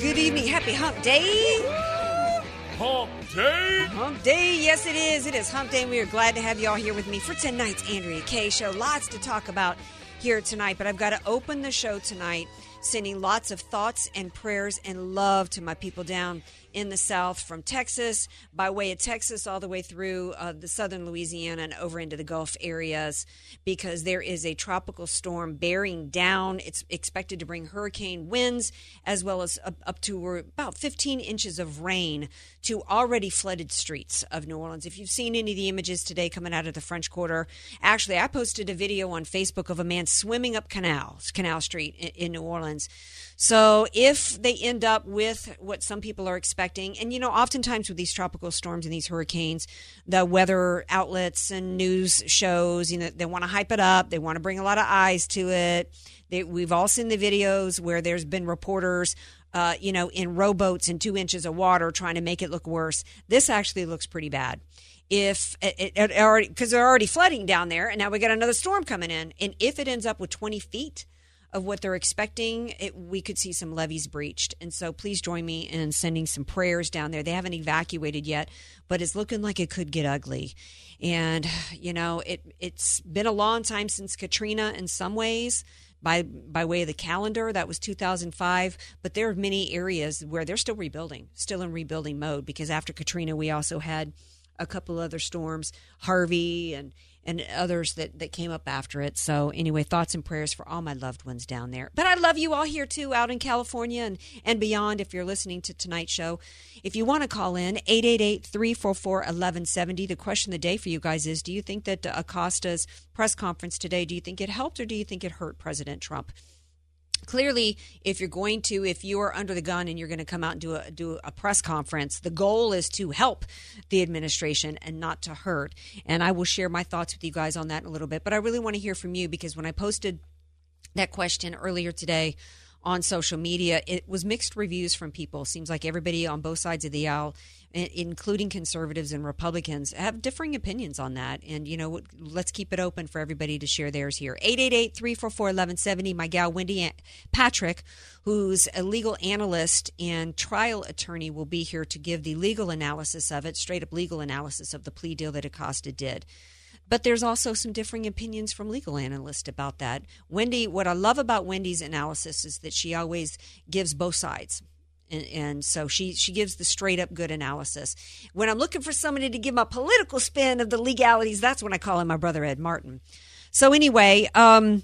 Good evening. Happy Hump Day. Hump Day. Hump Day. Yes, it is. It is Hump Day. We are glad to have you all here with me for tonight's Andrea Kay Show. Lots to talk about here tonight, but I've got to open the show tonight sending lots of thoughts and prayers and love to my people down in the South, from Texas, by way of Texas, all the way through the southern Louisiana and over into the Gulf areas, because there is a tropical storm bearing down. It's expected to bring hurricane winds as well as up to about 15 inches of rain to already flooded streets of New Orleans. If you've seen any of the images today coming out of the French Quarter, actually, I posted a video on Facebook of a man swimming up Canal Street in New Orleans. So if they end up with what some people are expecting, and, you know, oftentimes with these tropical storms and these hurricanes, the weather outlets and news shows, you know, they want to hype it up. They want to bring a lot of eyes to it. We've all seen the videos where there's been reporters, you know, in rowboats and 2 inches of water trying to make it look worse. This actually looks pretty bad. If it already, because they're already flooding down there, and now we got another storm coming in. And if it ends up with 20 feet of what they're expecting, we could see some levees breached. And so please join me in sending some prayers down there. They haven't evacuated yet, but it's looking like it could get ugly. And, you know, it's been a long time since Katrina in some ways, by way of the calendar. That was 2005. But there are many areas where they're still rebuilding, still in rebuilding mode, because after Katrina, we also had a couple other storms, Harvey and others that came up after it. So anyway, thoughts and prayers for all my loved ones down there. But I love you all here, too, out in California and beyond, if you're listening to tonight's show. If you want to call in, 888-344-1170. The question of the day for you guys is, do you think that Acosta's press conference today, do you think it helped or do you think it hurt President Trump? Clearly, if you are under the gun and you're going to come out and do a press conference, the goal is to help the administration and not to hurt. And I will share my thoughts with you guys on that in a little bit. But I really want to hear from you, because when I posted that question earlier today on social media, it was mixed reviews from people. Seems like everybody on both sides of the aisle, including conservatives and Republicans, have differing opinions on that. And, you know, let's keep it open for everybody to share theirs here. 888-344-1170. My gal, Wendy Patrick, who's a legal analyst and trial attorney, will be here to give the legal analysis of it, straight up legal analysis of the plea deal that Acosta did. But there's also some differing opinions from legal analysts about that. Wendy, what I love about Wendy's analysis is that she always gives both sides. And so she gives the straight up good analysis. When I'm looking for somebody to give my political spin of the legalities, that's when I call in my brother, Ed Martin. So anyway, the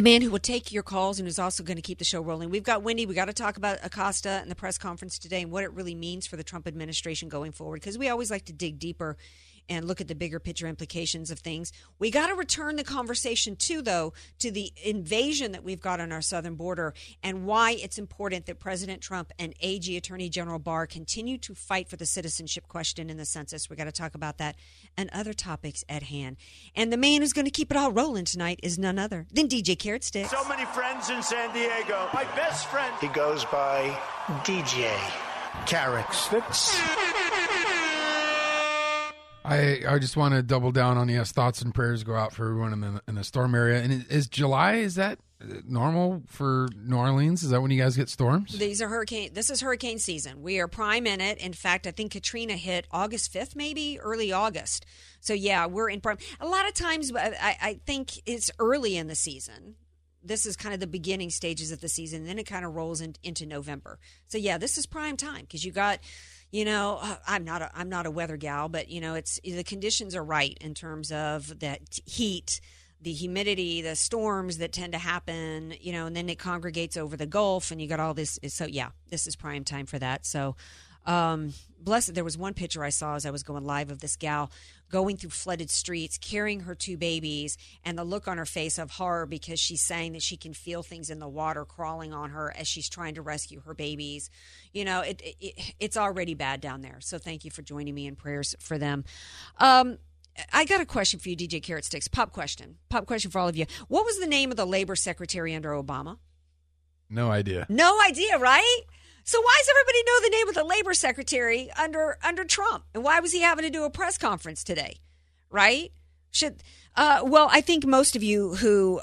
man who will take your calls and who's also going to keep the show rolling. We've got Wendy. We got to talk about Acosta and the press conference today and what it really means for the Trump administration going forward, because we always like to dig deeper and look at the bigger picture implications of things. We got to return the conversation to the invasion that we've got on our southern border and why it's important that President Trump and AG Attorney General Barr continue to fight for the citizenship question in the census. We got to talk about that and other topics at hand. And the man who's going to keep it all rolling tonight is none other than DJ Carrot Sticks. So many friends in San Diego. My best friend. He goes by DJ Carrot Sticks. I just want to double down on, yes, thoughts and prayers go out for everyone in the storm area. And is July, is that normal for New Orleans? Is that when you guys get storms? This is hurricane season. We are prime in it. In fact, I think Katrina hit August 5th, maybe early August. So yeah, we're in prime. A lot of times I think it's early in the season. This is kind of the beginning stages of the season. Then it kind of rolls into November. So yeah, this is prime time, because you got... You know, I'm not a weather gal, but, you know, it's the conditions are right in terms of that heat, the humidity, the storms that tend to happen, you know, and then it congregates over the Gulf and you got all this. So, yeah, this is prime time for that. So There was one picture I saw as I was going live of this gal going through flooded streets, carrying her two babies, and the look on her face of horror because she's saying that she can feel things in the water crawling on her as she's trying to rescue her babies. You know, it's already bad down there. So thank you for joining me in prayers for them. I got a question for you, DJ Carrot Sticks. Pop question for all of you. What was the name of the labor secretary under Obama? No idea. No idea, right? So why does everybody know the name of the labor secretary under Trump? And why was he having to do a press conference today, right? Well, I think most of you who,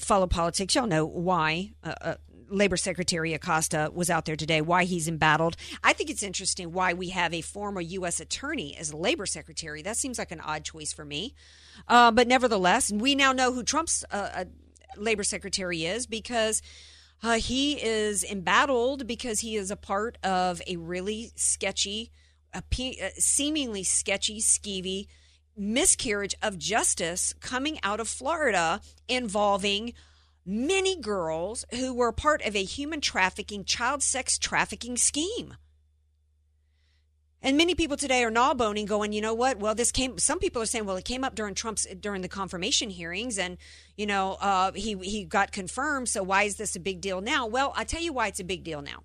follow politics, y'all know why Labor Secretary Acosta was out there today, why he's embattled. I think it's interesting why we have a former U.S. attorney as labor secretary. That seems like an odd choice for me. But nevertheless, we now know who Trump's labor secretary is because he is embattled because he is a part of a really sketchy, seemingly sketchy, skeevy miscarriage of justice coming out of Florida involving many girls who were part of a human trafficking, child sex trafficking scheme. And many people today are gnawboning going, you know what? Well, this came, some people are saying, well, it came up during the confirmation hearings and, he got confirmed. So why is this a big deal now? Well, I'll tell you why it's a big deal now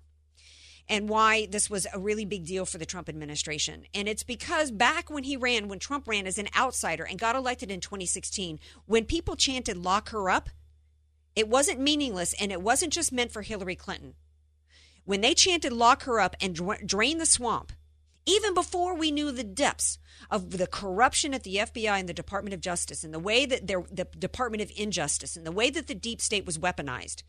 and why this was a really big deal for the Trump administration. And it's because back when Trump ran as an outsider and got elected in 2016, when people chanted lock her up, it wasn't meaningless and it wasn't just meant for Hillary Clinton. When they chanted lock her up and drain the swamp, even before we knew the depths of the corruption at the FBI and the Department of Justice and the way that the Department of Injustice and the way that the deep state was weaponized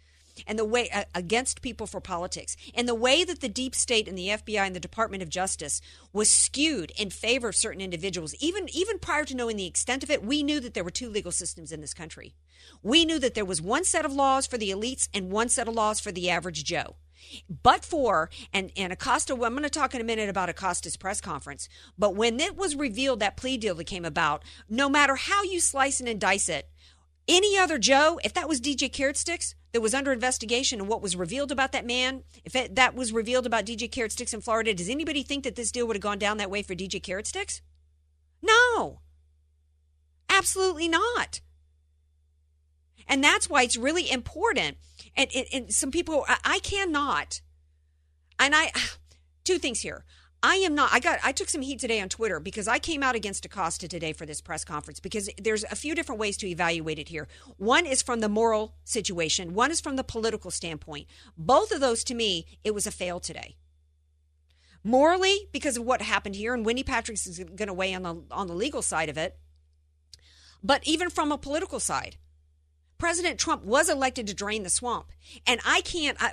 and the way against people for politics and the way that the deep state and the FBI and the Department of Justice was skewed in favor of certain individuals, even prior to knowing the extent of it, we knew that there were two legal systems in this country. We knew that there was one set of laws for the elites and one set of laws for the average Joe. But for, and Acosta, well, I'm going to talk in a minute about Acosta's press conference, but when it was revealed that plea deal that came about, no matter how you slice and dice it, any other Joe, if that was DJ Carrot Sticks that was under investigation and what was revealed about that man, that was revealed about DJ Carrot Sticks in Florida, does anybody think that this deal would have gone down that way for DJ Carrot Sticks? No, absolutely not. And that's why it's really important. And some people, I cannot. Two things here. I took some heat today on Twitter because I came out against Acosta today for this press conference because there's a few different ways to evaluate it here. One is from the moral situation. One is from the political standpoint. Both of those, to me, it was a fail today. Morally, because of what happened here, and Wendy Patrick is going to weigh on the legal side of it. But even from a political side. President Trump was elected to drain the swamp. And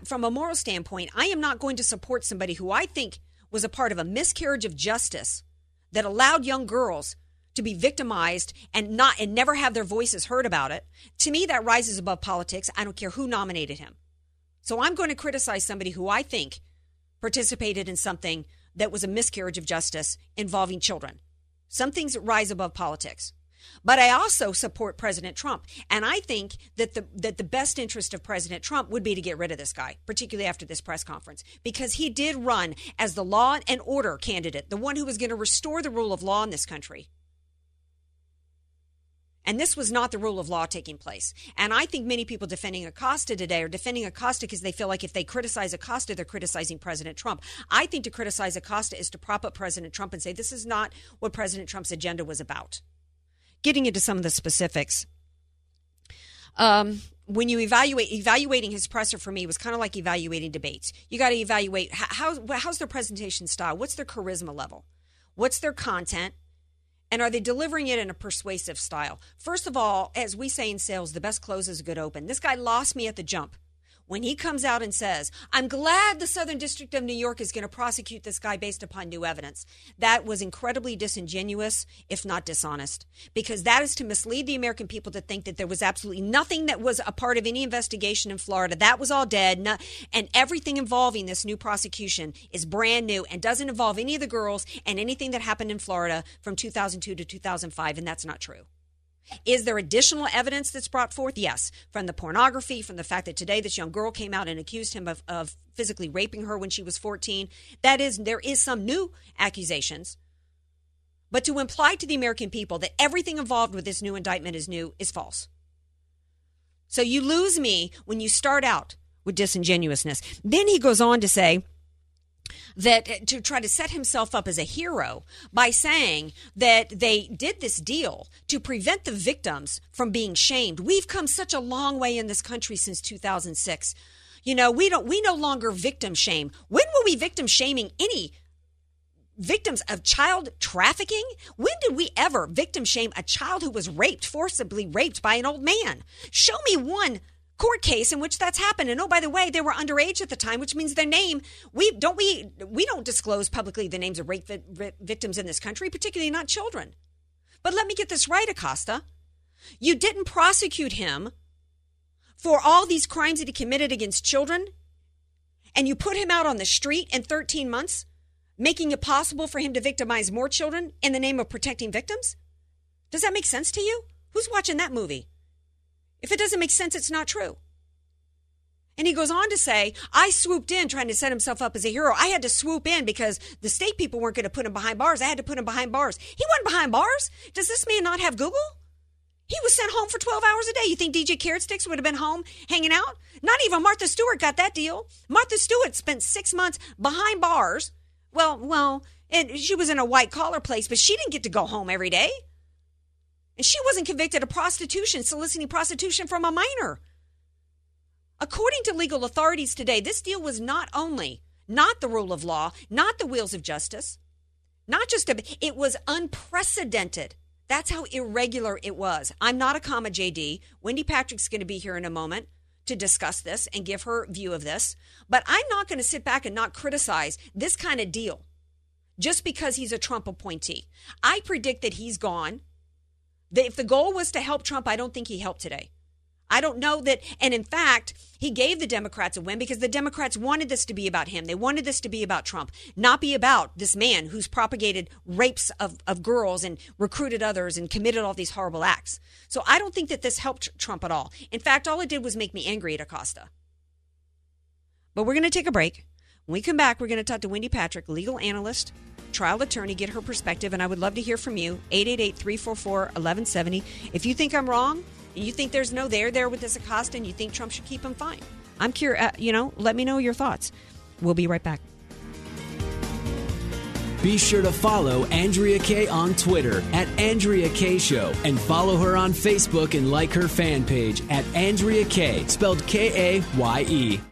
from a moral standpoint, I am not going to support somebody who I think was a part of a miscarriage of justice that allowed young girls to be victimized and never have their voices heard about it. To me, that rises above politics. I don't care who nominated him. So I'm going to criticize somebody who I think participated in something that was a miscarriage of justice involving children. Some things rise above politics. But I also support President Trump, and I think that the best interest of President Trump would be to get rid of this guy, particularly after this press conference, because he did run as the law and order candidate, the one who was going to restore the rule of law in this country. And this was not the rule of law taking place. And I think many people defending Acosta today are defending Acosta because they feel like if they criticize Acosta, they're criticizing President Trump. I think to criticize Acosta is to prop up President Trump and say this is not what President Trump's agenda was about. Getting into some of the specifics, when you evaluating his presser for me was kind of like evaluating debates. You got to evaluate how's their presentation style, what's their charisma level, what's their content, and are they delivering it in a persuasive style? First of all, as we say in sales, the best close is a good open. This guy lost me at the jump. When he comes out and says, I'm glad the Southern District of New York is going to prosecute this guy based upon new evidence. That was incredibly disingenuous, if not dishonest, because that is to mislead the American people to think that there was absolutely nothing that was a part of any investigation in Florida. That was all dead. And everything involving this new prosecution is brand new and doesn't involve any of the girls and anything that happened in Florida from 2002 to 2005. And that's not true. Is there additional evidence that's brought forth? Yes. From the pornography, from the fact that today this young girl came out and accused him of physically raping her when she was 14. That is, there is some new accusations. But to imply to the American people that everything involved with this new indictment is new is false. So you lose me when you start out with disingenuousness. Then he goes on to say that to try to set himself up as a hero by saying that they did this deal to prevent the victims from being shamed. We've come such a long way in this country since 2006. You know, we no longer victim shame. When were we victim shaming any victims of child trafficking? When did we ever victim shame a child who was raped, forcibly raped by an old man? Show me one court case in which that's happened. And oh, by the way, they were underage at the time, which means their name. We don't disclose publicly the names of rape victims in this country, particularly not children. But let me get this right, Acosta. You didn't prosecute him for all these crimes that he committed against children, and you put him out on the street in 13 months, making it possible for him to victimize more children in the name of protecting victims? Does that make sense to you? Who's watching that movie? If it doesn't make sense, it's not true. And he goes on to say, I swooped in trying to set himself up as a hero. I had to swoop in because the state people weren't going to put him behind bars. I had to put him behind bars. He wasn't behind bars. Does this man not have Google? He was sent home for 12 hours a day. You think DJ Carrot Sticks would have been home hanging out? Not even Martha Stewart got that deal. Martha Stewart spent 6 months behind bars. Well, and she was in a white-collar place, but she didn't get to go home every day. And she wasn't convicted of prostitution, soliciting prostitution from a minor. According to legal authorities today, this deal was not only not the rule of law, not the wheels of justice, it was unprecedented. That's how irregular it was. I'm not a comma JD. Wendy Patrick's going to be here in a moment to discuss this and give her view of this. But I'm not going to sit back and not criticize this kind of deal just because he's a Trump appointee. I predict that he's gone. If the goal was to help Trump, I don't think he helped today. I don't know that. And in fact, he gave the Democrats a win because the Democrats wanted this to be about him. They wanted this to be about Trump, not be about this man who's propagated rapes of girls and recruited others and committed all these horrible acts. So I don't think that this helped Trump at all. In fact, all it did was make me angry at Acosta. But we're going to take a break. When we come back, we're going to talk to Wendy Patrick, legal analyst, trial attorney, get her perspective, and I would love to hear from you. 888-344-1170. If you think I'm wrong and you think there's no there there with this Acosta and you think Trump should keep him, fine. I'm curious, let me know your thoughts. We'll be right back. Be sure to follow Andrea Kay on Twitter @AndreaKayShow and follow her on Facebook and like her fan page @AndreaKay, spelled Kaye.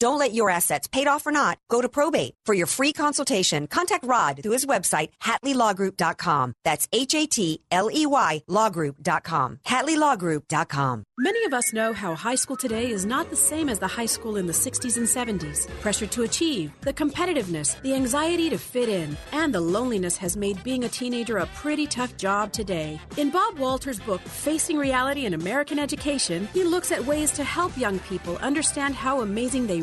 Don't let your assets, paid off or not, go to probate. For your free consultation, contact Rod through his website, HatleyLawGroup.com. That's HATLEY, LawGroup.com. HatleyLawGroup.com. Many of us know how high school today is not the same as the high school in the 60s and 70s. Pressure to achieve, the competitiveness, the anxiety to fit in, and the loneliness has made being a teenager a pretty tough job today. In Bob Walter's book, Facing Reality in American Education, he looks at ways to help young people understand how amazing they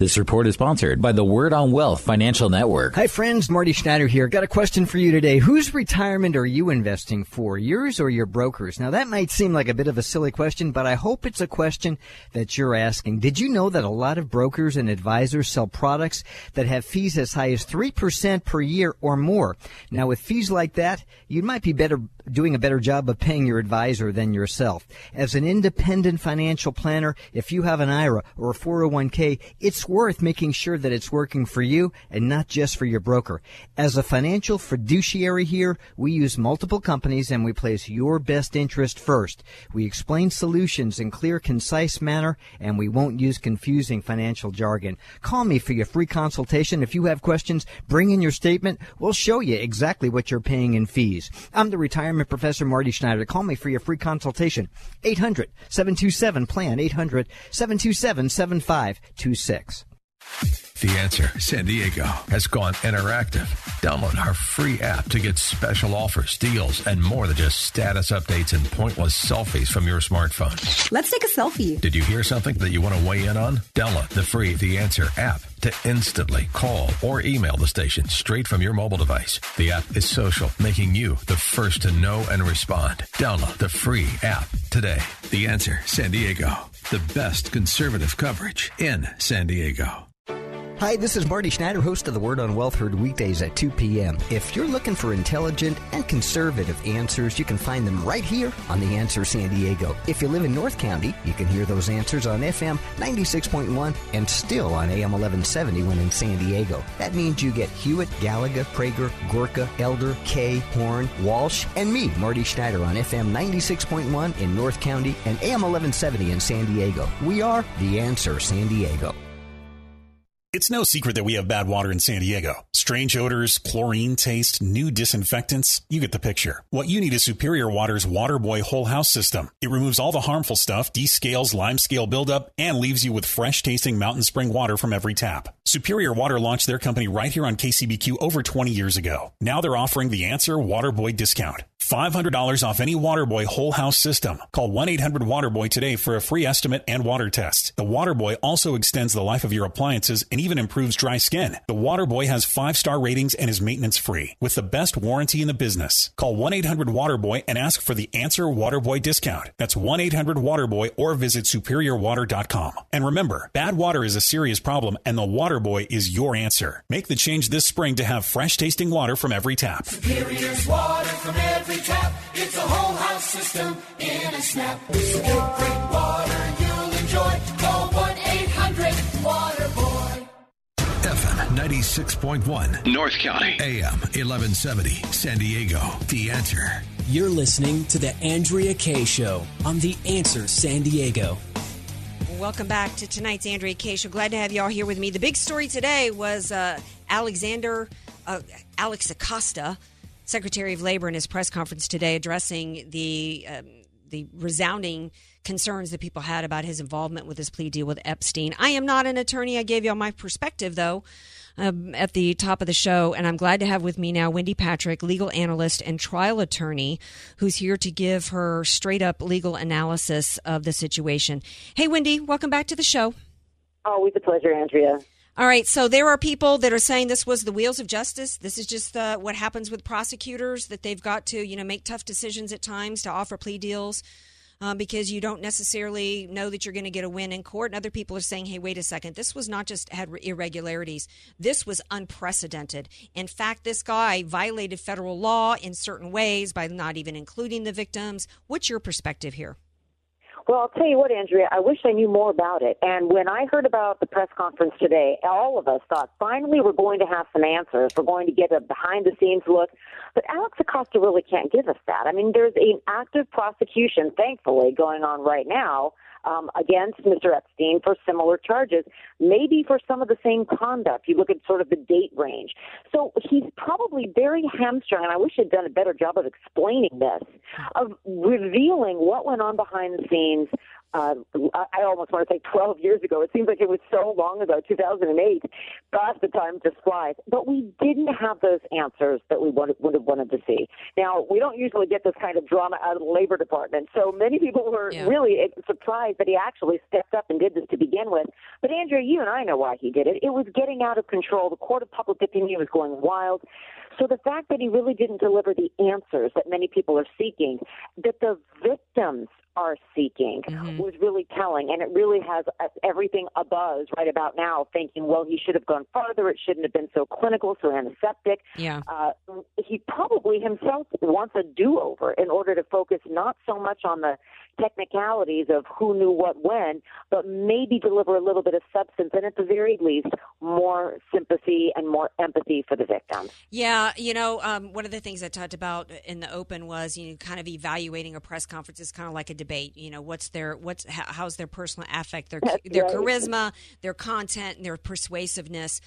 This report is sponsored by the Word on Wealth Financial Network. Hi, friends. Marty Schneider here. Got a question for you today. Whose retirement are you investing for, yours or your broker's? Now, that might seem like a bit of a silly question, but I hope it's a question that you're asking. Did you know that a lot of brokers and advisors sell products that have fees as high as 3% per year or more? Now, with fees like that, you might be doing a better job of paying your advisor than yourself. As an independent financial planner, if you have an IRA or a 401k, it's worth making sure that it's working for you and not just for your broker. As a financial fiduciary here, we use multiple companies and we place your best interest first. We explain solutions in clear, concise manner, and we won't use confusing financial jargon. Call me for your free consultation. If you have questions, bring in your statement. We'll show you exactly what you're paying in fees. I'm the retirement Government Professor Marty Schneider. Call me for your free consultation. 800-727-PLAN. 800-727-7526. The Answer San Diego has gone interactive. Download our free app to get special offers, deals, and more than just status updates and pointless selfies from your smartphone. Let's take a selfie. Did you hear something that you want to weigh in on? Download the free The Answer app to instantly call or email the station straight from your mobile device. The app is social, making you the first to know and respond. Download the free app today. The Answer San Diego, the best conservative coverage in San Diego. Hi, this is Marty Schneider, host of The Word on Wealth, heard weekdays at 2 p.m. If you're looking for intelligent and conservative answers, you can find them right here on The Answer San Diego. If you live in North County, you can hear those answers on FM 96.1 and still on AM 1170 when in San Diego. That means you get Hewitt, Gallagher, Prager, Gorka, Elder, Kay, Horn, Walsh, and me, Marty Schneider, on FM 96.1 in North County and AM 1170 in San Diego. We are The Answer San Diego. It's no secret that we have bad water in San Diego. Strange odors, chlorine taste, new disinfectants. You get the picture. What you need is Superior Water's Waterboy Whole House System. It removes all the harmful stuff, descales limescale buildup, and leaves you with fresh-tasting mountain spring water from every tap. Superior Water launched their company right here on KCBQ over 20 years ago. Now they're offering the Answer Waterboy discount. $500 off any Waterboy Whole House System. Call 1-800-WATERBOY today for a free estimate and water test. The Waterboy also extends the life of your appliances and even improves dry skin. The Waterboy has 5-star ratings and is maintenance-free with the best warranty in the business. Call 1-800-WATERBOY and ask for the Answer Waterboy discount. That's 1-800-WATERBOY or visit SuperiorWater.com. And remember, bad water is a serious problem and the Waterboy is your answer. Make the change this spring to have fresh-tasting water from every tap. Superior's water from every tap. It's a whole house system in a snap. So get great water you'll enjoy. Call 1-800-WATERBOY. FM 96.1 North County, AM 1170 San Diego. The Answer. You're listening to The Andrea Kay Show on The Answer San Diego. Welcome back to tonight's Andrea Kay Show. Glad to have you all here with me. The big story today was Alex Acosta, Secretary of Labor, in his press conference today addressing the resounding concerns that people had about his involvement with his plea deal with Epstein. I am not an attorney. I gave you all my perspective, though, at the top of the show. And I'm glad to have with me now Wendy Patrick, legal analyst and trial attorney, who's here to give her straight-up legal analysis of the situation. Hey, Wendy, welcome back to the show. Always a pleasure, Andrea. All right, so there are people that are saying this was the wheels of justice. This is just what happens with prosecutors, that they've got to, make tough decisions at times to offer plea deals because you don't necessarily know that you're going to get a win in court. And other people are saying, hey, wait a second, this was not just had irregularities. This was unprecedented. In fact, this guy violated federal law in certain ways by not even including the victims. What's your perspective here? Well, I'll tell you what, Andrea, I wish I knew more about it. And when I heard about the press conference today, all of us thought, finally, we're going to have some answers. We're going to get a behind-the-scenes look. But Alex Acosta really can't give us that. I mean, there's an active prosecution, thankfully, going on right now against Mr. Epstein for similar charges, maybe for some of the same conduct. You look at sort of the date range. So he's probably very hamstrung, and I wish he'd done a better job of explaining this, of revealing what went on behind the scenes. I almost want to say 12 years ago. It seems like it was so long ago, 2008. Gosh, the time just flies. But we didn't have those answers that we would have wanted to see. Now, we don't usually get this kind of drama out of the Labor Department, so many people were really surprised that he actually stepped up and did this to begin with. But, Andrea, you and I know why he did it. It was getting out of control. The court of public opinion was going wild. So the fact that he really didn't deliver the answers that many people are seeking, that the victims are seeking, was really telling. And it really has everything a buzz right about now thinking, well, he should have gone farther. It shouldn't have been so clinical, so antiseptic. He probably himself wants a do-over in order to focus not so much on the technicalities of who knew what when, but maybe deliver a little bit of substance and at the very least more sympathy and more empathy for the victims. Yeah, one of the things I talked about in the open was kind of evaluating a press conference is kind of like a debate. How's their personal affect, their charisma, their content, and their persuasiveness.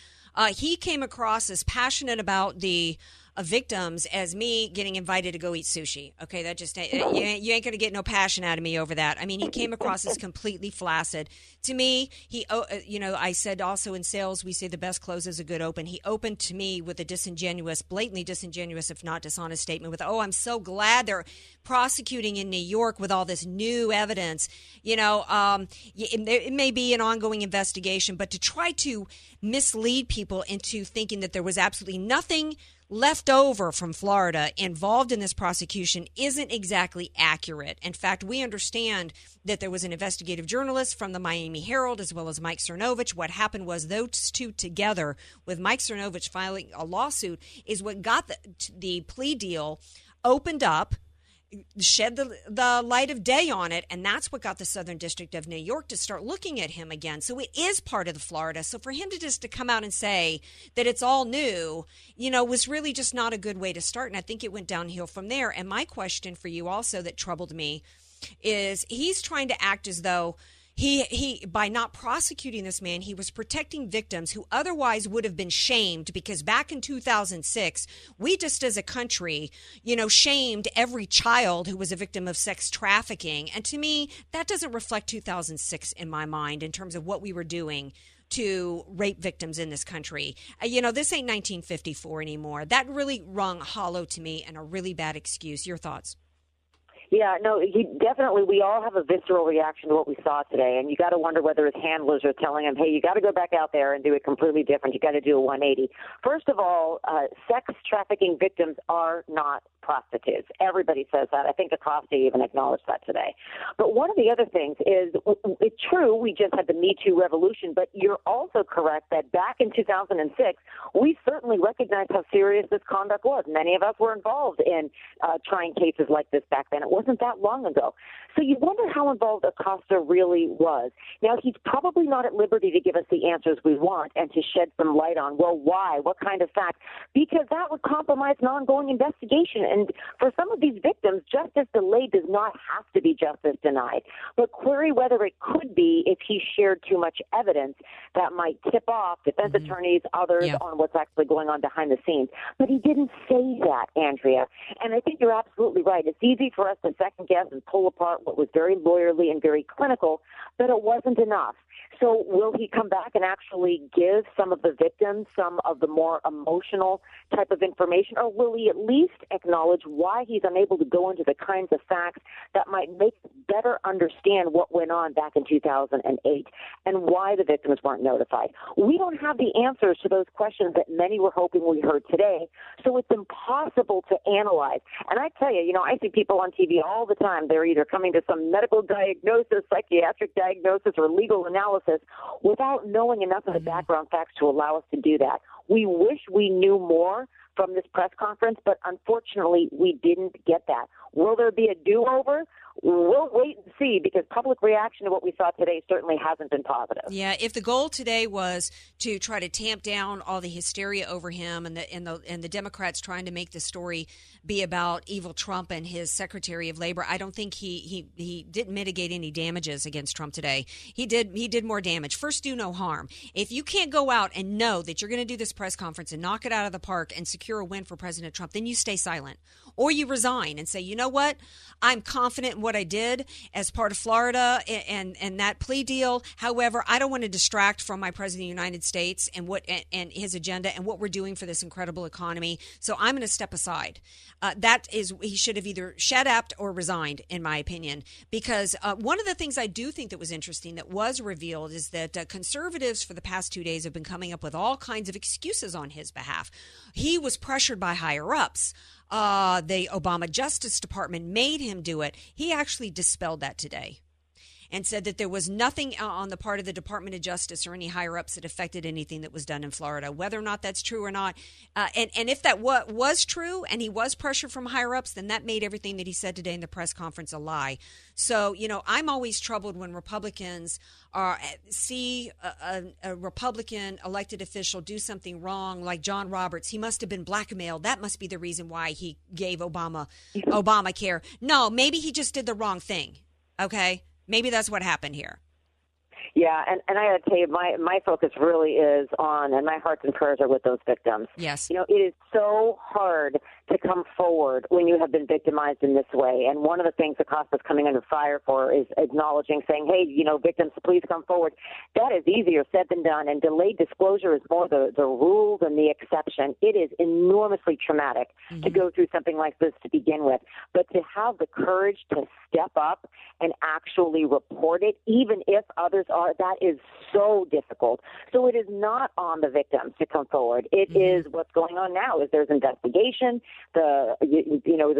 He came across as passionate about the of victims as me getting invited to go eat sushi. Okay, that just you ain't going to get no passion out of me over that. I mean, he came across as completely flaccid. To me, he, you know, I said also in sales, we say the best close is a good open. He opened to me with a disingenuous, blatantly disingenuous, if not dishonest statement with, oh, I'm so glad they're prosecuting in New York with all this new evidence. You know, it may be an ongoing investigation, but to try to mislead people into thinking that there was absolutely nothing left over from Florida involved in this prosecution isn't exactly accurate. In fact, we understand that there was an investigative journalist from the Miami Herald as well as Mike Cernovich. What happened was those two together with Mike Cernovich filing a lawsuit is what got the plea deal opened up, shed the light of day on it, and that's what got the Southern District of New York to start looking at him again. So it is part of the Florida. So for him to just to come out and say that it's all new, you know, was really just not a good way to start, and I think it went downhill from there. And my question for you also that troubled me is he's trying to act as though he by not prosecuting this man, he was protecting victims who otherwise would have been shamed, because back in 2006, we just as a country, you know, shamed every child who was a victim of sex trafficking. And to me, that doesn't reflect 2006 in my mind in terms of what we were doing to rape victims in this country. You know, this ain't 1954 anymore. That really rung hollow to me and a really bad excuse. Your thoughts? Yeah, no, he definitely, we all have a visceral reaction to what we saw today, and you got to wonder whether his handlers are telling him, hey, you got to go back out there and do it completely different. You got to do a 180. First of all, sex trafficking victims are not prostitutes. Everybody says that. I think Acosta even acknowledged that today. But one of the other things is, it's true, we just had the Me Too revolution, but you're also correct that back in 2006, we certainly recognized how serious this conduct was. Many of us were involved in trying cases like this back then. It wasn't that long ago. So you wonder how involved Acosta really was. Now, he's probably not at liberty to give us the answers we want and to shed some light on, well, why? What kind of fact? Because that would compromise an ongoing investigation. And for some of these victims, justice delayed does not have to be justice denied. But query whether it could be if he shared too much evidence that might tip off defense attorneys, others, on what's actually going on behind the scenes. But he didn't say that, Andrea. And I think you're absolutely right. It's easy for us to second guess and pull apart what was very lawyerly and very clinical, but it wasn't enough. So will he come back and actually give some of the victims some of the more emotional type of information, or will he at least acknowledge why he's unable to go into the kinds of facts that might make better understand what went on back in 2008 and why the victims weren't notified? We don't have the answers to those questions that many were hoping we heard today, so it's impossible to analyze. And I tell you, you know, I see people on TV all the time. They're either coming to some medical diagnosis, psychiatric diagnosis, or legal analysis without knowing enough of the background facts to allow us to do that. We wish we knew more from this press conference, but unfortunately, we didn't get that. Will there be a do-over? We'll wait and see, because public reaction to what we saw today certainly hasn't been positive. Yeah, if the goal today was to try to tamp down all the hysteria over him and the Democrats trying to make the story be about evil Trump and his Secretary of Labor, I don't think he didn't mitigate any damages against Trump today. He did more damage. First, do no harm. If you can't go out and know that you're going to do this press conference and knock it out of the park and secure a win for President Trump, then you stay silent or you resign and say, you know what, I'm confident in what I did as part of Florida and that plea deal. However, I don't want to distract from my President of the United States and what and his agenda and what we're doing for this incredible economy. So I'm going to step aside. That is, he should have either shut up or resigned, in my opinion, because one of the things I do think that was interesting that was revealed is that conservatives for the past 2 days have been coming up with all kinds of excuses on his behalf. He was pressured by higher ups. The Obama Justice Department made him do it. He actually dispelled that today and said that there was nothing on the part of the Department of Justice or any higher-ups that affected anything that was done in Florida, whether or not that's true or not. And if that was true and he was pressured from higher-ups, then that made everything that he said today in the press conference a lie. So, you know, I'm always troubled when Republicans see a Republican elected official do something wrong, like John Roberts. He must have been blackmailed. That must be the reason why he gave Obamacare. No, maybe he just did the wrong thing, okay? Maybe that's what happened here. Yeah, and I got to tell you, my focus really is on, and my hearts and prayers are with those victims. Yes. You know, it is so hard to come forward when you have been victimized in this way. And one of the things Acosta's coming under fire for is acknowledging, saying, hey, you know, victims, please come forward. That is easier said than done, and delayed disclosure is more the rule than the exception. It is enormously traumatic to go through something like this to begin with. But to have the courage to step up and actually report it, even if others are, that is so difficult. So it is not on the victims to come forward. It is what's going on now is there's investigation. The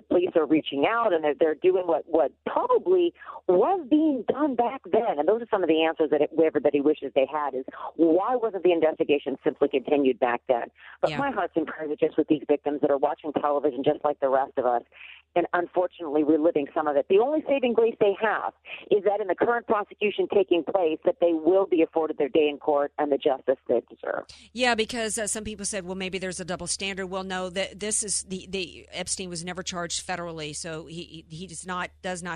police are reaching out and they're doing what probably was being done back then. And those are some of the answers that everybody wishes they had is why wasn't the investigation simply continued back then? But my heart's in prayer just with these victims that are watching television just like the rest of us. And unfortunately, reliving some of it. The only saving grace they have is that in the current prosecution taking place, that they will be afforded their day in court and the justice they deserve. Yeah, because some people said, well, maybe there's a double standard. Well, no, this is the Epstein was never charged federally, so he does not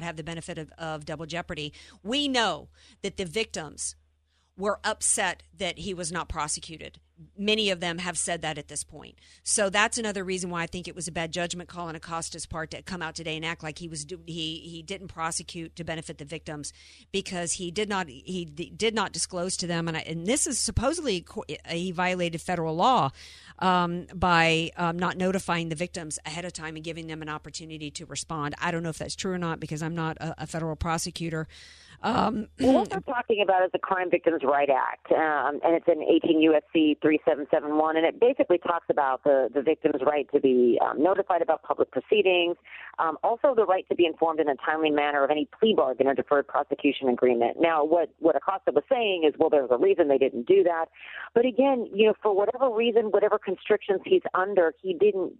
have the benefit of double jeopardy. We know that the victims were upset that he was not prosecuted. Many of them have said that at this point. So that's another reason why I think it was a bad judgment call on Acosta's part to come out today and act like he didn't prosecute to benefit the victims because he did not disclose to them. And this is supposedly he violated federal law by not notifying the victims ahead of time and giving them an opportunity to respond. I don't know if that's true or not because I'm not a federal prosecutor. What we're talking about is the Crime Victims' Rights Act, and it's in 18 U.S.C. 3771, and it basically talks about the victim's right to be notified about public proceedings, also the right to be informed in a timely manner of any plea bargain or deferred prosecution agreement. Now, what Acosta was saying is, well, there's a reason they didn't do that, but again, you know, for whatever reason, whatever constrictions he's under, he didn't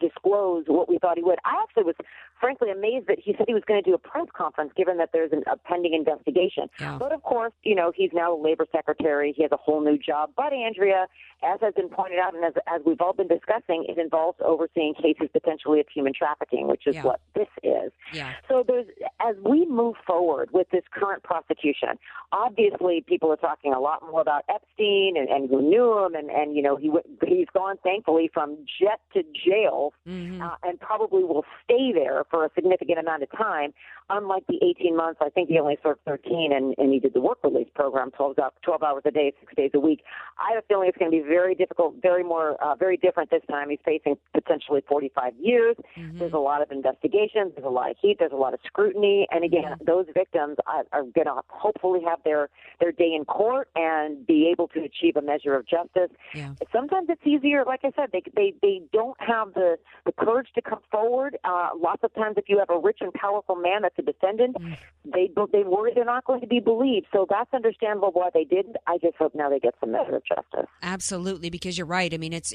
disclose what we thought he would. I actually was frankly amazed that he said he was going to do a press conference, given that there's a pending investigation. Yeah. But of course, you know, he's now a labor secretary. He has a whole new job. But Andrea, as has been pointed out and as we've all been discussing, it involves overseeing cases potentially of human trafficking, which is what this is. Yeah. So as we move forward with this current prosecution, obviously people are talking a lot more about Epstein and who knew him and you know, he's gone, thankfully, from jet to jail and probably will stay there for a significant amount of time. Unlike the 18 months, I think he only served 13 and he did the work release program 12 hours a day, 6 days a week. I have a feeling it's going to be very difficult, very different this time. He's facing potentially 45 years. Mm-hmm. There's a lot of investigations. There's a lot of heat. There's a lot of scrutiny. And again, those victims are going to hopefully have their day in court and be able to achieve a measure of justice. Yeah. Sometimes it's easier. Like I said, they don't have the courage to come forward. Lots of times if you have a rich and powerful man that's a defendant, they worry they're not going to be believed. So that's understandable why they didn't. I just hope now they get some measure of justice. Absolutely, because you're right. I mean, it's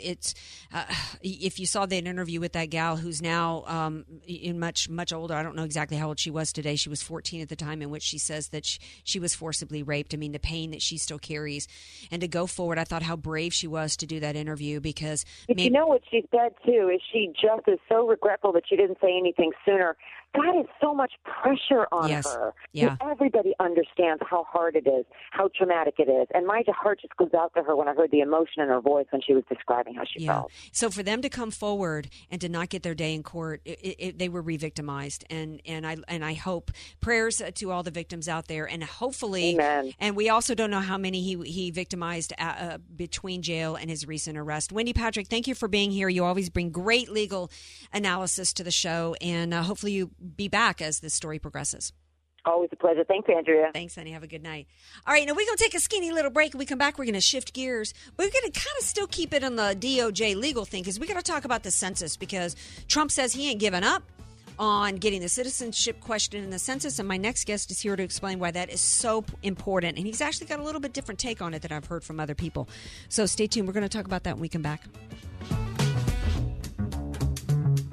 if you saw that interview with that gal who's now in much older, I don't know exactly how old she was today. She was 14 at the time, in which she says that she was forcibly raped. I mean, the pain that she still carries. And to go forward, I thought how brave she was to do that interview because... you know what she said, too, is she just is so regretful that she didn't say anything sooner. That is so much pressure on her. Yeah. Everybody understands how hard it is, how traumatic it is. And my heart just goes out to her when I heard the emotion in her voice when she was describing how she felt. So for them to come forward and to not get their day in court, they were re-victimized. And I hope prayers to all the victims out there. And hopefully, Amen. And we also don't know how many he victimized between jail and his recent arrest. Wendy Patrick, thank you for being here. You always bring great legal analysis to the show. And hopefully you be back as this story progresses. Always a pleasure. Thanks, Andrea. Thanks, honey. Have a good night. All right, now we're going to take a skinny little break. When we come back, we're going to shift gears. We're going to kind of still keep it on the DOJ legal thing because we got to talk about the census because Trump says he ain't giving up on getting the citizenship question in the census. And my next guest is here to explain why that is so important. And he's actually got a little bit different take on it than I've heard from other people. So stay tuned. We're going to talk about that when we come back.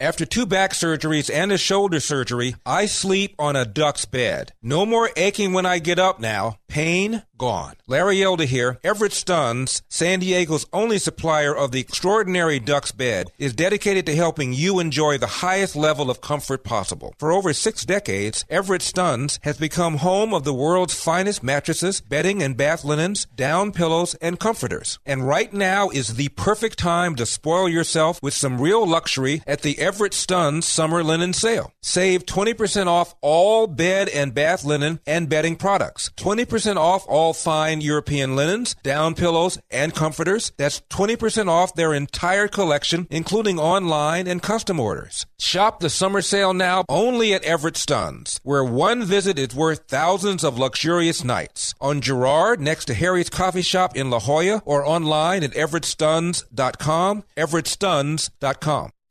After two back surgeries and a shoulder surgery, I sleep on a duck's bed. No more aching when I get up now. Pain gone. Larry Elder here. Everett Stunn's, San Diego's only supplier of the extraordinary duck's bed, is dedicated to helping you enjoy the highest level of comfort possible. For over 6 decades, Everett Stunn's has become home of the world's finest mattresses, bedding and bath linens, down pillows, and comforters. And right now is the perfect time to spoil yourself with some real luxury at the Everett Stunn's Summer Linen Sale. Save 20% off all bed and bath linen and bedding products. 20% off all fine European linens, down pillows, and comforters. That's 20% off their entire collection, including online and custom orders. Shop the summer sale now only at Everett Stunn's, where one visit is worth thousands of luxurious nights. On Girard, next to Harry's Coffee Shop in La Jolla, or online at everettstuns.com, everettstuns.com.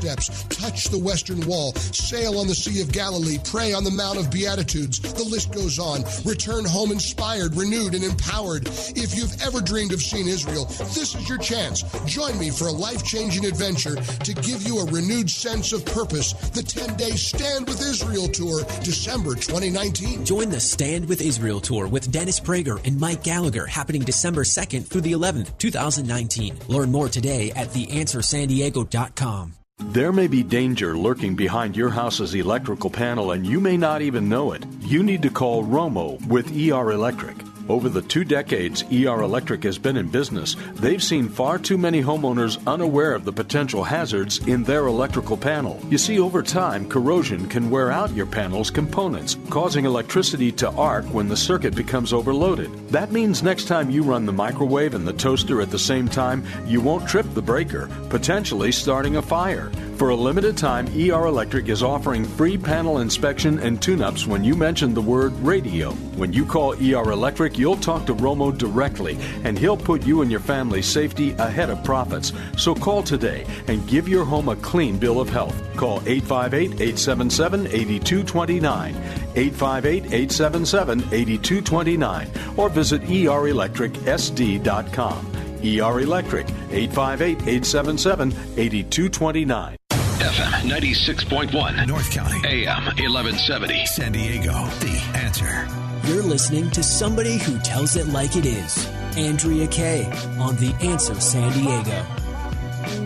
steps, touch the Western Wall, sail on the Sea of Galilee, pray on the Mount of Beatitudes. The list goes on. Return home inspired, renewed, and empowered. If you've ever dreamed of seeing Israel, this is your chance. Join me for a life-changing adventure to give you a renewed sense of purpose. The 10-day Stand With Israel Tour, December 2019. Join the Stand With Israel Tour with Dennis Prager and Mike Gallagher, happening December 2nd through the 11th, 2019. Learn more today at theanswersandiego.com. There may be danger lurking behind your house's electrical panel, and you may not even know it. You need to call Romo with ER Electric. Over the 2 decades ER Electric has been in business, they've seen far too many homeowners unaware of the potential hazards in their electrical panel. You see, over time, corrosion can wear out your panel's components, causing electricity to arc when the circuit becomes overloaded. That means next time you run the microwave and the toaster at the same time, you won't trip the breaker, potentially starting a fire. For a limited time, ER Electric is offering free panel inspection and tune-ups when you mention the word radio. When you call ER Electric, you'll talk to Romo directly, and he'll put you and your family's safety ahead of profits. So call today and give your home a clean bill of health. Call 858-877-8229, 858-877-8229, or visit erelectricsd.com. ER Electric, 858-877-8229. FM 96.1. North County. AM 1170. San Diego. The Answer. You're listening to somebody who tells it like it is. Andrea Kay on The Answer San Diego.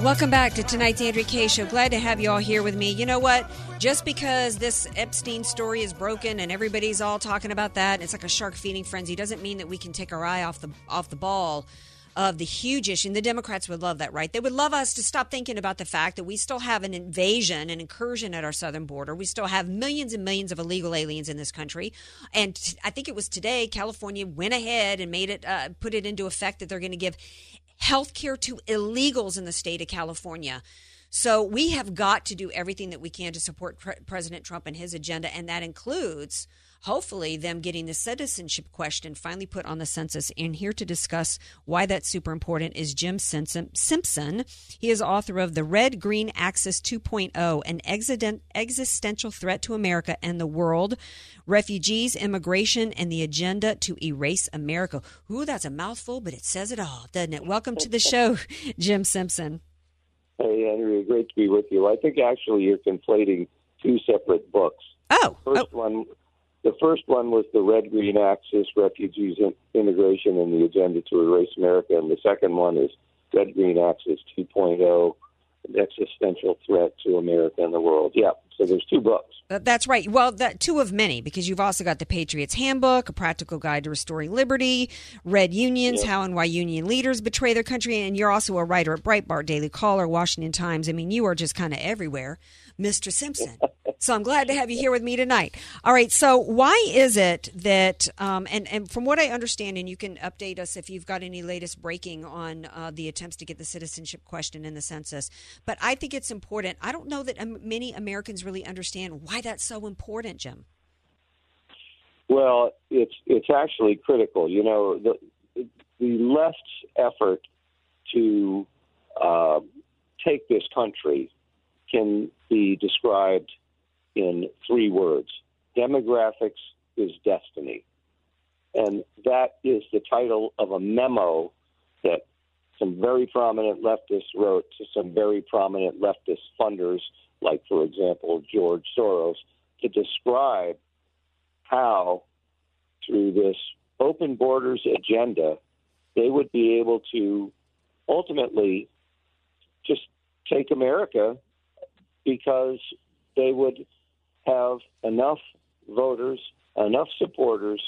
Welcome back to tonight's Andrea Kay Show. Glad to have you all here with me. You know what? Just because this Epstein story is broken and everybody's all talking about that, and it's like a shark feeding frenzy, doesn't mean that we can take our eye off the ball of the huge issue. And the Democrats would love that, right? They would love us to stop thinking about the fact that we still have an invasion, an incursion at our southern border. We still have millions and millions of illegal aliens in this country. And I think it was today California went ahead and made it, put it into effect that they're going to give health care to illegals in the state of California. So we have got to do everything that we can to support President Trump and his agenda, and that includes hopefully them getting the citizenship question finally put on the census. And here to discuss why that's super important is Jim Simpson. He is author of The Red Green Axis 2.0, an existential threat to America and the world, refugees, immigration, and the agenda to erase America. Ooh, that's a mouthful, but it says it all, doesn't it? Welcome to the show, Jim Simpson. Hey, Andrea, great to be with you. I think actually you're conflating two separate books. The first one was The Red Green Axis, Refugees, Immigration, and the Agenda to Erase America. And the second one is Red Green Axis 2.0, an existential threat to America and the world. Yeah, so there's two books. That's right. Well, two of many, because you've also got The Patriot's Handbook, A Practical Guide to Restoring Liberty, Red Unions, How and Why Union Leaders Betray Their Country. And you're also a writer at Breitbart, Daily Caller, Washington Times. I mean, you are just kind of everywhere, Mr. Simpson. So I'm glad to have you here with me tonight. All right. So why is it that, and from what I understand, and you can update us if you've got any latest breaking on the attempts to get the citizenship question in the census, but I think it's important. I don't know that many Americans really understand why that's so important, Jim. Well, it's actually critical. You know, the left's effort to take this country can be described in three words. Demographics is destiny. And that is the title of a memo that some very prominent leftists wrote to some very prominent leftist funders, like, for example, George Soros, to describe how, through this open borders agenda, they would be able to ultimately just take America, because they would have enough voters, enough supporters,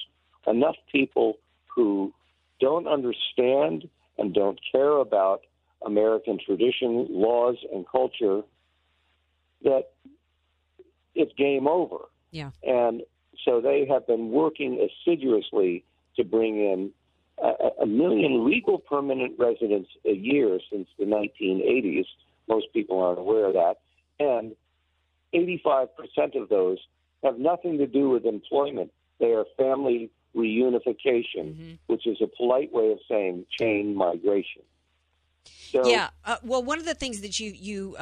enough people who don't understand and don't care about American tradition, laws, and culture, that it's game over. Yeah. And so they have been working assiduously to bring in a million legal permanent residents a year since the 1980s. Most people aren't aware of that. And 85% of those have nothing to do with employment. They are family reunification, which is a polite way of saying chain migration. So, well, one of the things that you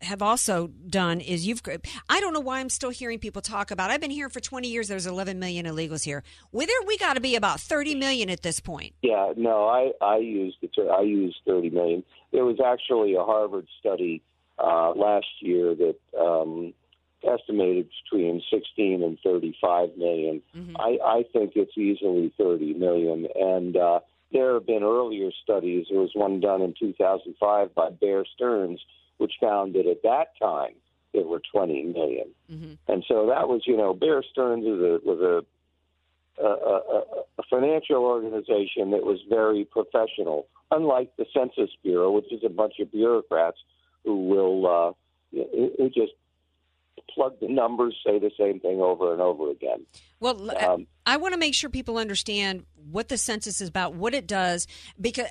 have also done is I don't know why I'm still hearing people talk about, I've been here for 20 years, there's 11 million illegals here. We got to be about 30 million at this point. Yeah, no, I use 30 million. There was actually a Harvard study last year that estimated between 16 and 35 million. I think it's easily 30 million. And there have been earlier studies. There was one done in 2005 by Bear Stearns, which found that at that time there were 20 million. And so that was, you know, Bear Stearns was a financial organization that was very professional, unlike the Census Bureau, which is a bunch of bureaucrats who will who just plug the numbers, say the same thing over and over again. Well, I want to make sure people understand what the census is about, what it does, because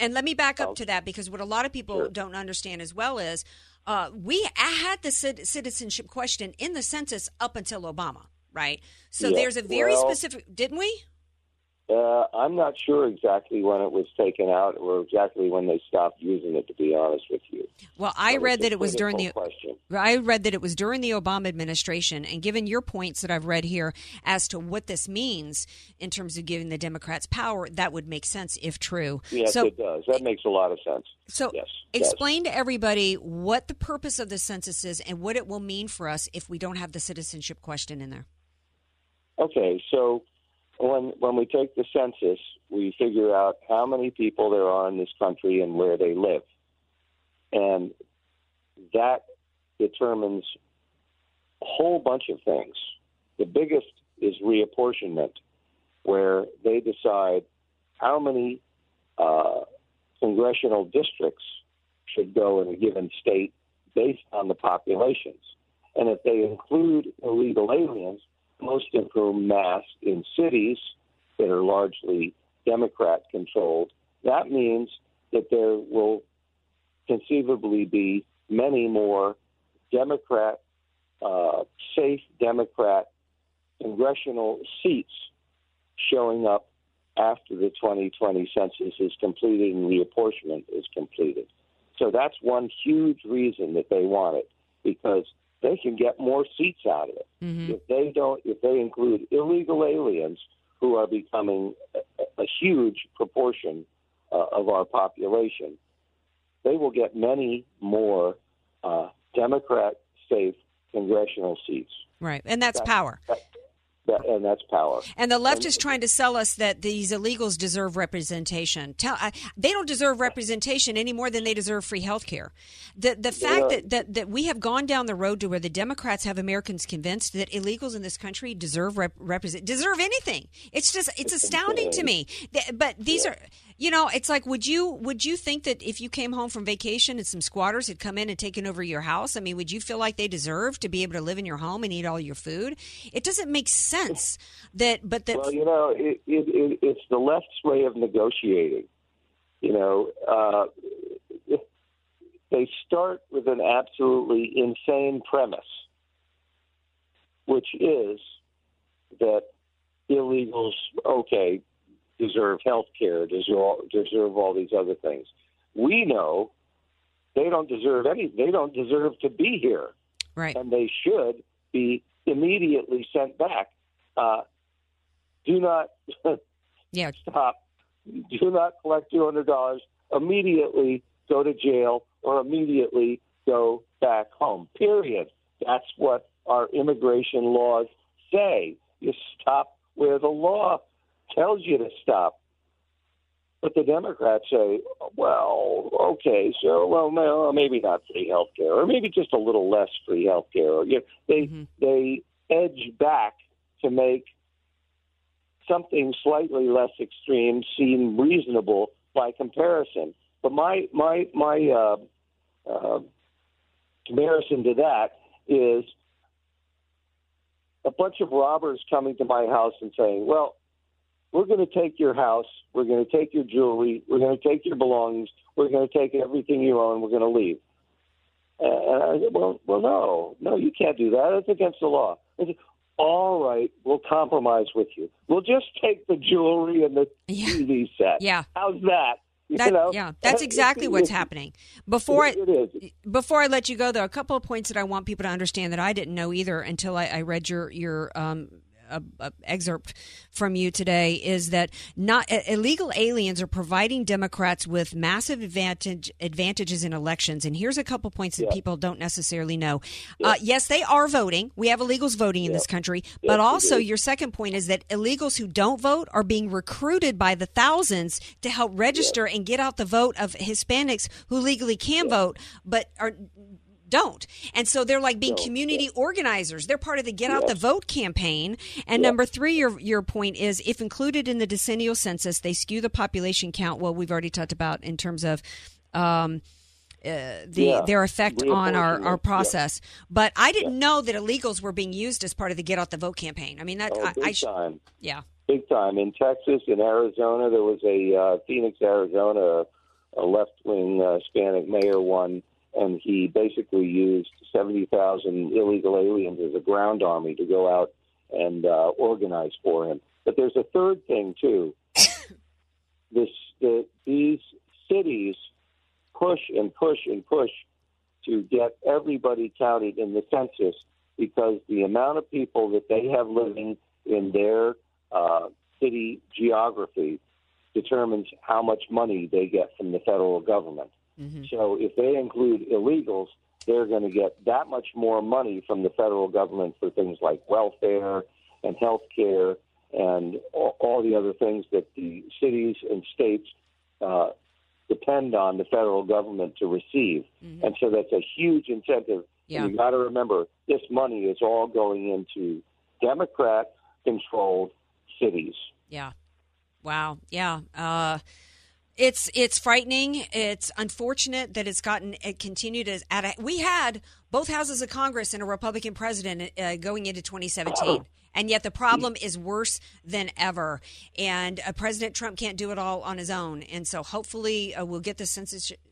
and let me back up to that, because what a lot of people don't understand as well is we had the citizenship question in the census up until Obama, right? So there's a very specific – didn't we? I'm not sure exactly when it was taken out or exactly when they stopped using it, to be honest with you. Well, I read that it was during the Obama administration, and given your points that I've read here as to what this means in terms of giving the Democrats power, that would make sense if true. Yes, so, it does. That makes a lot of sense. So yes, explain to everybody what the purpose of the census is and what it will mean for us if we don't have the citizenship question in there. Okay, so When we take the census, we figure out how many people there are in this country and where they live. And that determines a whole bunch of things. The biggest is reapportionment, where they decide how many congressional districts should go in a given state based on the populations. And if they include illegal aliens, most of whom mass in cities that are largely Democrat-controlled, that means that there will conceivably be many more Democrat, safe Democrat congressional seats showing up after the 2020 census is completed and reapportionment is completed. So that's one huge reason that they want it, because they can get more seats out of it. Mm-hmm. If they include illegal aliens who are becoming a huge proportion of our population, they will get many more Democrat safe congressional seats. Right. And that's power. And that's power. And the left is trying to sell us that these illegals deserve representation. They don't deserve representation any more than they deserve free health care. The fact that we have gone down the road to where the Democrats have Americans convinced that illegals in this country deserve anything. It's astounding to me. But these are, it's like, would you think that if you came home from vacation and some squatters had come in and taken over your house, I mean, would you feel like they deserve to be able to live in your home and eat all your food? It doesn't make sense. Well, it's the left's way of negotiating. They start with an absolutely insane premise, which is that illegals, deserve health care, deserve all these other things. We know they don't deserve any. They don't deserve to be here, right? And they should be immediately sent back. Do not stop. Do not collect $200. Immediately go to jail or immediately go back home, period. That's what our immigration laws say. You stop where the law tells you to stop. But the Democrats say, maybe not free health care, or maybe just a little less free health care. They edge back to make something slightly less extreme seem reasonable by comparison. But my comparison to that is a bunch of robbers coming to my house and saying, well, we're going to take your house, we're going to take your jewelry, we're going to take your belongings, we're going to take everything you own, we're going to leave. And I said, no, you can't do that. That's against the law. I said, all right, we'll compromise with you. We'll just take the jewelry and the TV set. Yeah. How's that? That's exactly what's happening. Before I let you go, though, a couple of points that I want people to understand that I didn't know either until I read your excerpt from you today, is that illegal aliens are providing Democrats with massive advantages in elections. And here's a couple points that people don't necessarily know. Yeah. Yes, they are voting. We have illegals voting in this country. But also your second point is that illegals who don't vote are being recruited by the thousands to help register and get out the vote of Hispanics who legally can vote but don't. And so they're like being community organizers. They're part of the Get Out the Vote campaign. And number three, your point is, if included in the decennial census, they skew the population count. Well, we've already talked about in terms of their effect on our process. But I didn't know that illegals were being used as part of the Get Out the Vote campaign. I mean, big time. In Texas, in Arizona, there was a Phoenix, Arizona, a left-wing Hispanic mayor won. And he basically used 70,000 illegal aliens as a ground army to go out and organize for him. But there's a third thing, too. These cities push and push and push to get everybody counted in the census, because the amount of people that they have living in their city geography determines how much money they get from the federal government. Mm-hmm. So if they include illegals, they're going to get that much more money from the federal government for things like welfare and health care and all the other things that the cities and states depend on the federal government to receive. Mm-hmm. And so that's a huge incentive. Yeah. You've got to remember, this money is all going into Democrat-controlled cities. Yeah. Wow. Yeah. It's frightening. It's unfortunate that it continued. We had both houses of Congress and a Republican president going into 2017. And yet the problem is worse than ever. And President Trump can't do it all on his own. And so hopefully we'll get the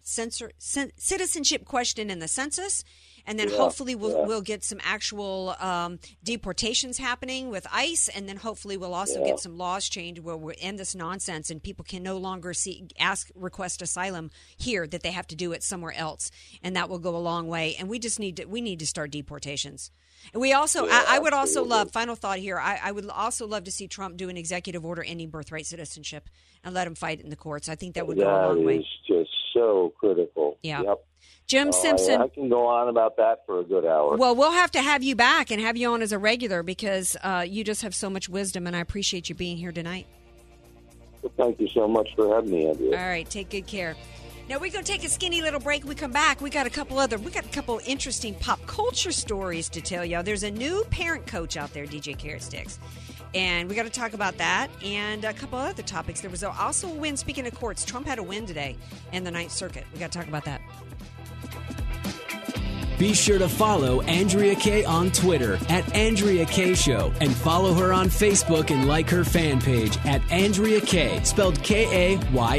citizenship question in the census. And then hopefully we'll get some actual deportations happening with ICE. And then hopefully we'll also get some laws changed where we'll end this nonsense and people can no longer request asylum here, that they have to do it somewhere else. And that will go a long way. And we just need to start deportations. And we also, I would also love, final thought here, I would also love to see Trump do an executive order ending birthright citizenship and let him fight in the courts. I think that would go a long way. That is just so critical. Yeah. Yep. Jim Simpson. I can go on about that for a good hour. Well, we'll have to have you back and have you on as a regular because you just have so much wisdom, and I appreciate you being here tonight. Well, thank you so much for having me, Andrea. All right. Take good care. Now, we're going to take a skinny little break. We come back. We got a couple interesting pop culture stories to tell y'all. There's a new parent coach out there, DJ Carrot Sticks. And we got to talk about that and a couple other topics. There was also a win. Speaking of courts, Trump had a win today in the Ninth Circuit. We got to talk about that. Be sure to follow Andrea Kay on Twitter @AndreaKayShow and follow her on Facebook and like her fan page @AndreaKay, spelled Kaye.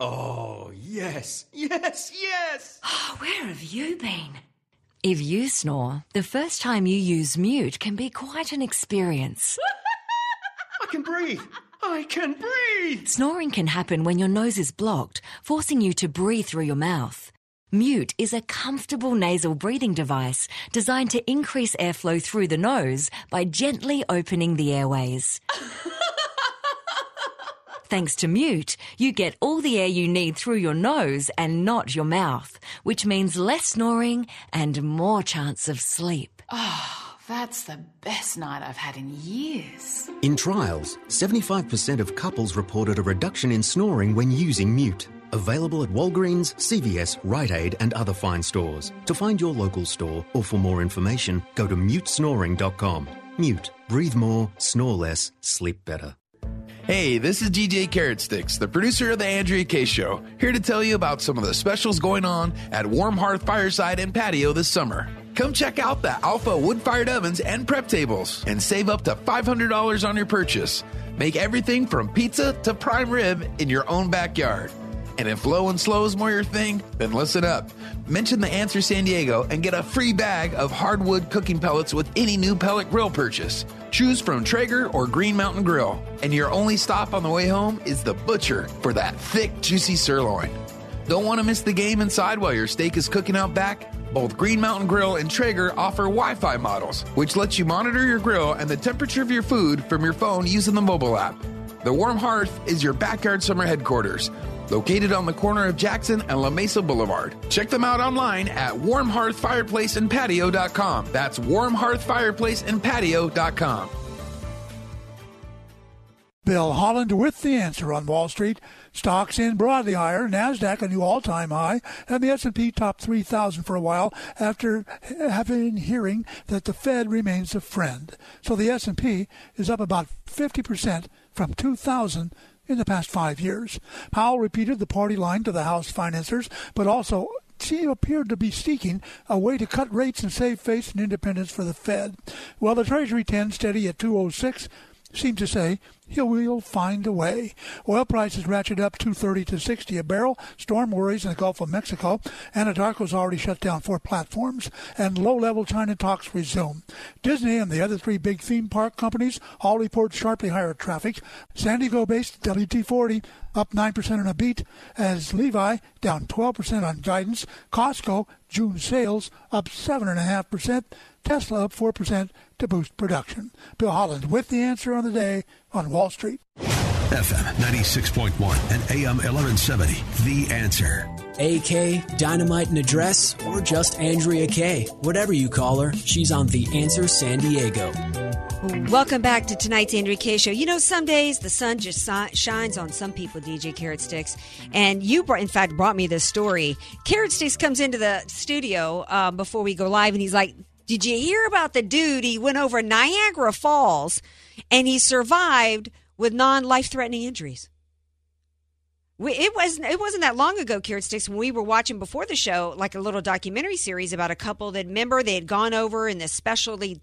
Oh, yes, yes, yes. Oh, where have you been? If you snore, the first time you use Mute can be quite an experience. I can breathe. I can breathe! Snoring can happen when your nose is blocked, forcing you to breathe through your mouth. Mute is a comfortable nasal breathing device designed to increase airflow through the nose by gently opening the airways. Thanks to Mute, you get all the air you need through your nose and not your mouth, which means less snoring and more chance of sleep. Oh. That's the best night I've had in years. In trials, 75% of couples reported a reduction in snoring when using Mute. Available at Walgreens, CVS, Rite Aid and other fine stores. To find your local store or for more information, go to mutesnoring.com. Mute. Breathe more, snore less, sleep better. Hey, this is DJ Carrot Sticks, the producer of The Andrea Kay Show, here to tell you about some of the specials going on at Warm Hearth Fireside and Patio this summer. Come check out the Alpha wood-fired ovens and prep tables and save up to $500 on your purchase. Make everything from pizza to prime rib in your own backyard. And if low and slow is more your thing, then listen up. Mention The Answer San Diego and get a free bag of hardwood cooking pellets with any new pellet grill purchase. Choose from Traeger or Green Mountain Grill. And your only stop on the way home is the butcher for that thick, juicy sirloin. Don't want to miss the game inside while your steak is cooking out back? Both Green Mountain Grill and Traeger offer Wi-Fi models, which lets you monitor your grill and the temperature of your food from your phone using the mobile app. The Warm Hearth is your backyard summer headquarters, located on the corner of Jackson and La Mesa Boulevard. Check them out online at warmhearthfireplaceandpatio.com. That's warmhearthfireplaceandpatio.com. Bill Holland with The Answer on Wall Street. Stocks in broadly higher, NASDAQ a new all-time high, and the S&P topped 3,000 for a while after having hearing that the Fed remains a friend. So the S&P is up about 50% from 2000 in the past 5 years. Powell repeated the party line to the House financiers, but also she appeared to be seeking a way to cut rates and save face and independence for the Fed. Well, the Treasury 10 steady at 206. seems to say he'll find a way. Oil prices ratchet up $2.30 to $60 a barrel. Storm worries in the Gulf of Mexico. Anadarko's already shut down 4 platforms. And low-level China talks resume. Disney and the other 3 big theme park companies all report sharply higher traffic. San Diego-based WD-40 up 9% on a beat, as Levi down 12% on guidance. Costco, June sales up 7.5%. Tesla up 4% to boost production. Bill Holland with The Answer on the Day on Wall Street. FM 96.1 and AM 1170, The Answer. AK, Dynamite and Address, or just Andrea Kay. Whatever you call her, she's on The Answer San Diego. Welcome back to tonight's Andrea Kay Show. You know, some days the sun just shines on some people, DJ Carrot Sticks. And you, brought me this story. Carrot Sticks comes into the studio before we go live, and he's like, did you hear about the dude? He went over Niagara Falls, and he survived with non-life-threatening injuries. It wasn't that long ago, Carrot Sticks, when we were watching before the show, like a little documentary series about a couple that, remember, they had gone over in this specially,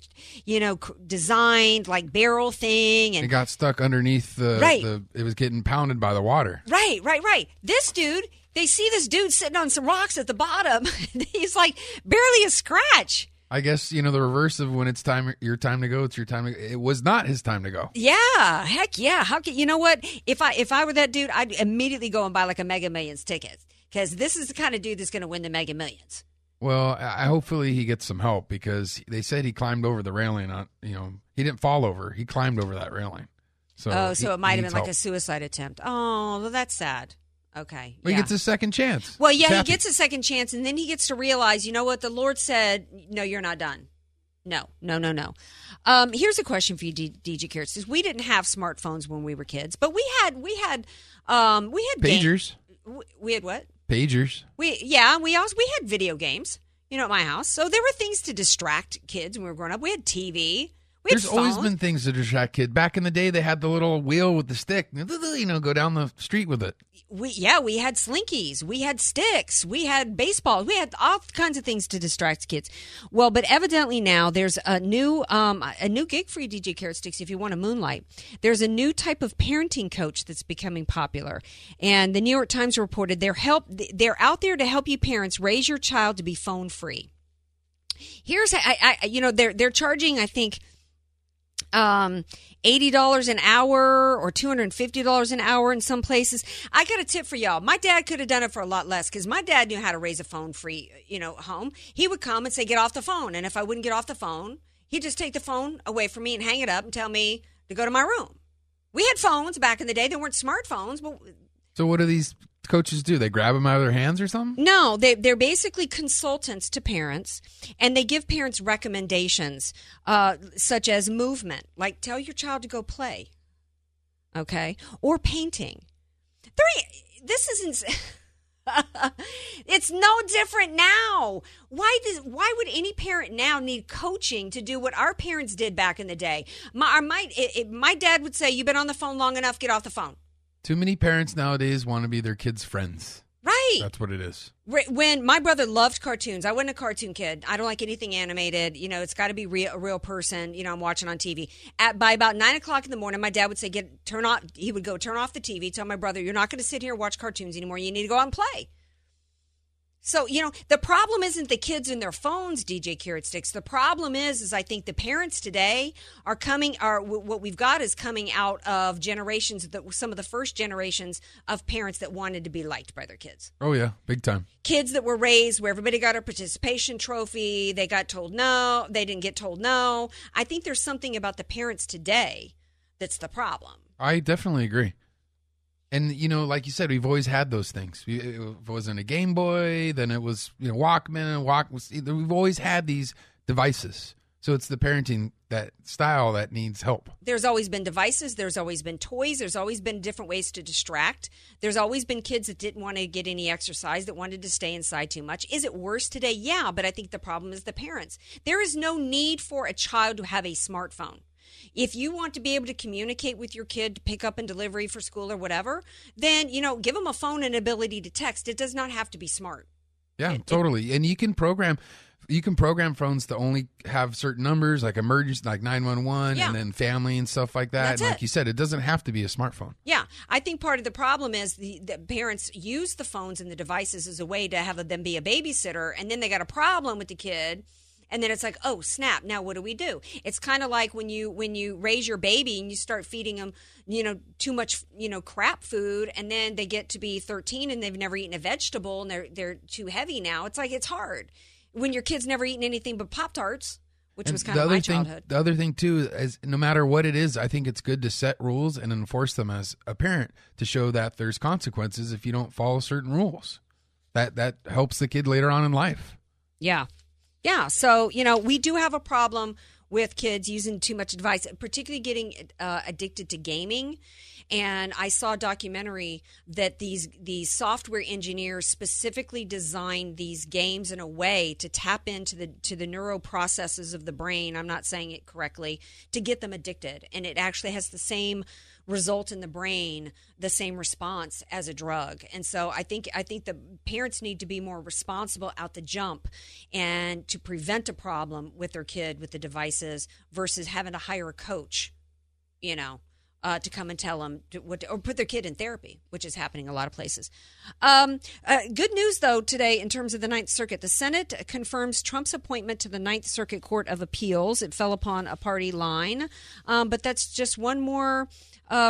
designed like barrel thing, and it got stuck underneath the. Right. It was getting pounded by the water. Right. This dude, they see this dude sitting on some rocks at the bottom. He's like barely a scratch. I guess, the reverse of when it's your time to go, it's your time to go. It was not his time to go. Yeah. Heck yeah. How can, you know what? If I were that dude, I'd immediately go and buy like a Mega Millions ticket, because this is the kind of dude that's going to win the Mega Millions. Well, hopefully he gets some help, because they said he climbed over the railing. He didn't fall over. He climbed over that railing. So it might have been like a suicide attempt. Oh, well, that's sad. Okay. Well, yeah. He gets a second chance. Well, yeah, he gets a second chance, and then he gets to realize, you know what? The Lord said, no, you're not done. No. Here's a question for you, DJ Carrot Sticks. We didn't have smartphones when we were kids, but we had pagers. We had what? Pagers. We had video games, at my house. So there were things to distract kids when we were growing up. We had TV. There's always been things to distract kids. Back in the day, they had the little wheel with the stick. Go down the street with it. We had slinkies. We had sticks. We had baseballs. We had all kinds of things to distract kids. Well, but evidently now there's a new gig for you, DJ Carrot Sticks, if you want to moonlight. There's a new type of parenting coach that's becoming popular. And the New York Times reported they're out there to help you parents raise your child to be phone-free. Here's they're charging, I think, $80 an hour or $250 an hour in some places. I got a tip for y'all. My dad could have done it for a lot less, because my dad knew how to raise a phone-free, home. He would come and say, get off the phone. And if I wouldn't get off the phone, he'd just take the phone away from me and hang it up and tell me to go to my room. We had phones back in the day. They weren't smartphones, but. So what do these coaches do? They grab them out of their hands or something? No, they're basically consultants to parents, and they give parents recommendations, such as movement, like tell your child to go play, okay, or painting. This isn't. It's no different now. Why would any parent now need coaching to do what our parents did back in the day? My dad would say, "You've been on the phone long enough. Get off the phone." Too many parents nowadays want to be their kids' friends. Right. That's what it is. When my brother loved cartoons, I wasn't a cartoon kid. I don't like anything animated. It's got to be a real person. I'm watching on TV. By about 9 o'clock in the morning, my dad would say, he would go turn off the TV, tell my brother, you're not going to sit here and watch cartoons anymore. You need to go out and play. So, the problem isn't the kids and their phones, DJ Carrot Sticks. The problem is I think the parents today what we've got is coming out of generations, some of the first generations of parents that wanted to be liked by their kids. Oh, yeah. Big time. Kids that were raised where everybody got a participation trophy. They got told no. They didn't get told no. I think there's something about the parents today that's the problem. I definitely agree. And, like you said, we've always had those things. It wasn't a Game Boy, then it was, Walkman and We've always had these devices. So it's the parenting, that style, that needs help. There's always been devices. There's always been toys. There's always been different ways to distract. There's always been kids that didn't want to get any exercise, that wanted to stay inside too much. Is it worse today? Yeah, but I think the problem is the parents. There is no need for a child to have a smartphone. If you want to be able to communicate with your kid to pick up and delivery for school or whatever, then, give them a phone and ability to text. It does not have to be smart. Yeah, totally. And you can program phones to only have certain numbers, like emergency, like 911, and then family and stuff like that. And like you said, it doesn't have to be a smartphone. Yeah. I think part of the problem is the parents use the phones and the devices as a way to have them be a babysitter, and then they got a problem with the kid. And then it's like, oh, snap, now what do we do? It's kind of like when you raise your baby and you start feeding them, too much, crap food, and then they get to be 13 and they've never eaten a vegetable and they're too heavy now. It's like, it's hard when your kid's never eaten anything but Pop-Tarts, which was kind of my childhood. The other thing, too, is no matter what it is, I think it's good to set rules and enforce them as a parent to show that there's consequences if you don't follow certain rules. That helps the kid later on in life. Yeah. Yeah, so, we do have a problem with kids using too much advice, particularly getting addicted to gaming. And I saw a documentary that these software engineers specifically designed these games in a way to tap into the neural processes of the brain, I'm not saying it correctly, to get them addicted. And it actually has the same result in the brain, the same response as a drug. And so I think the parents need to be more responsible out the jump and to prevent a problem with their kid with the devices versus having to hire a coach, to come and tell them or put their kid in therapy, which is happening a lot of places. Good news, though, today in terms of the Ninth Circuit. The Senate confirms Trump's appointment to the Ninth Circuit Court of Appeals. It fell upon a party line, but that's just one more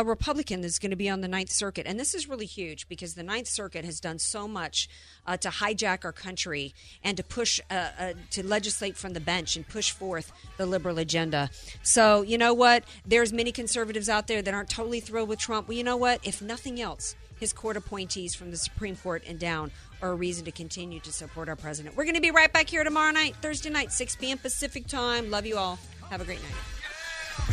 Republican that's going to be on the Ninth Circuit. And this is really huge because the Ninth Circuit has done so much to hijack our country and to push, to legislate from the bench and push forth the liberal agenda. So you know what? There's many conservatives out there that aren't totally thrilled with Trump. Well, you know what? If nothing else, his court appointees from the Supreme Court and down are a reason to continue to support our president. We're going to be right back here tomorrow night, Thursday night, 6 p.m. Pacific time. Love you all. Have a great night.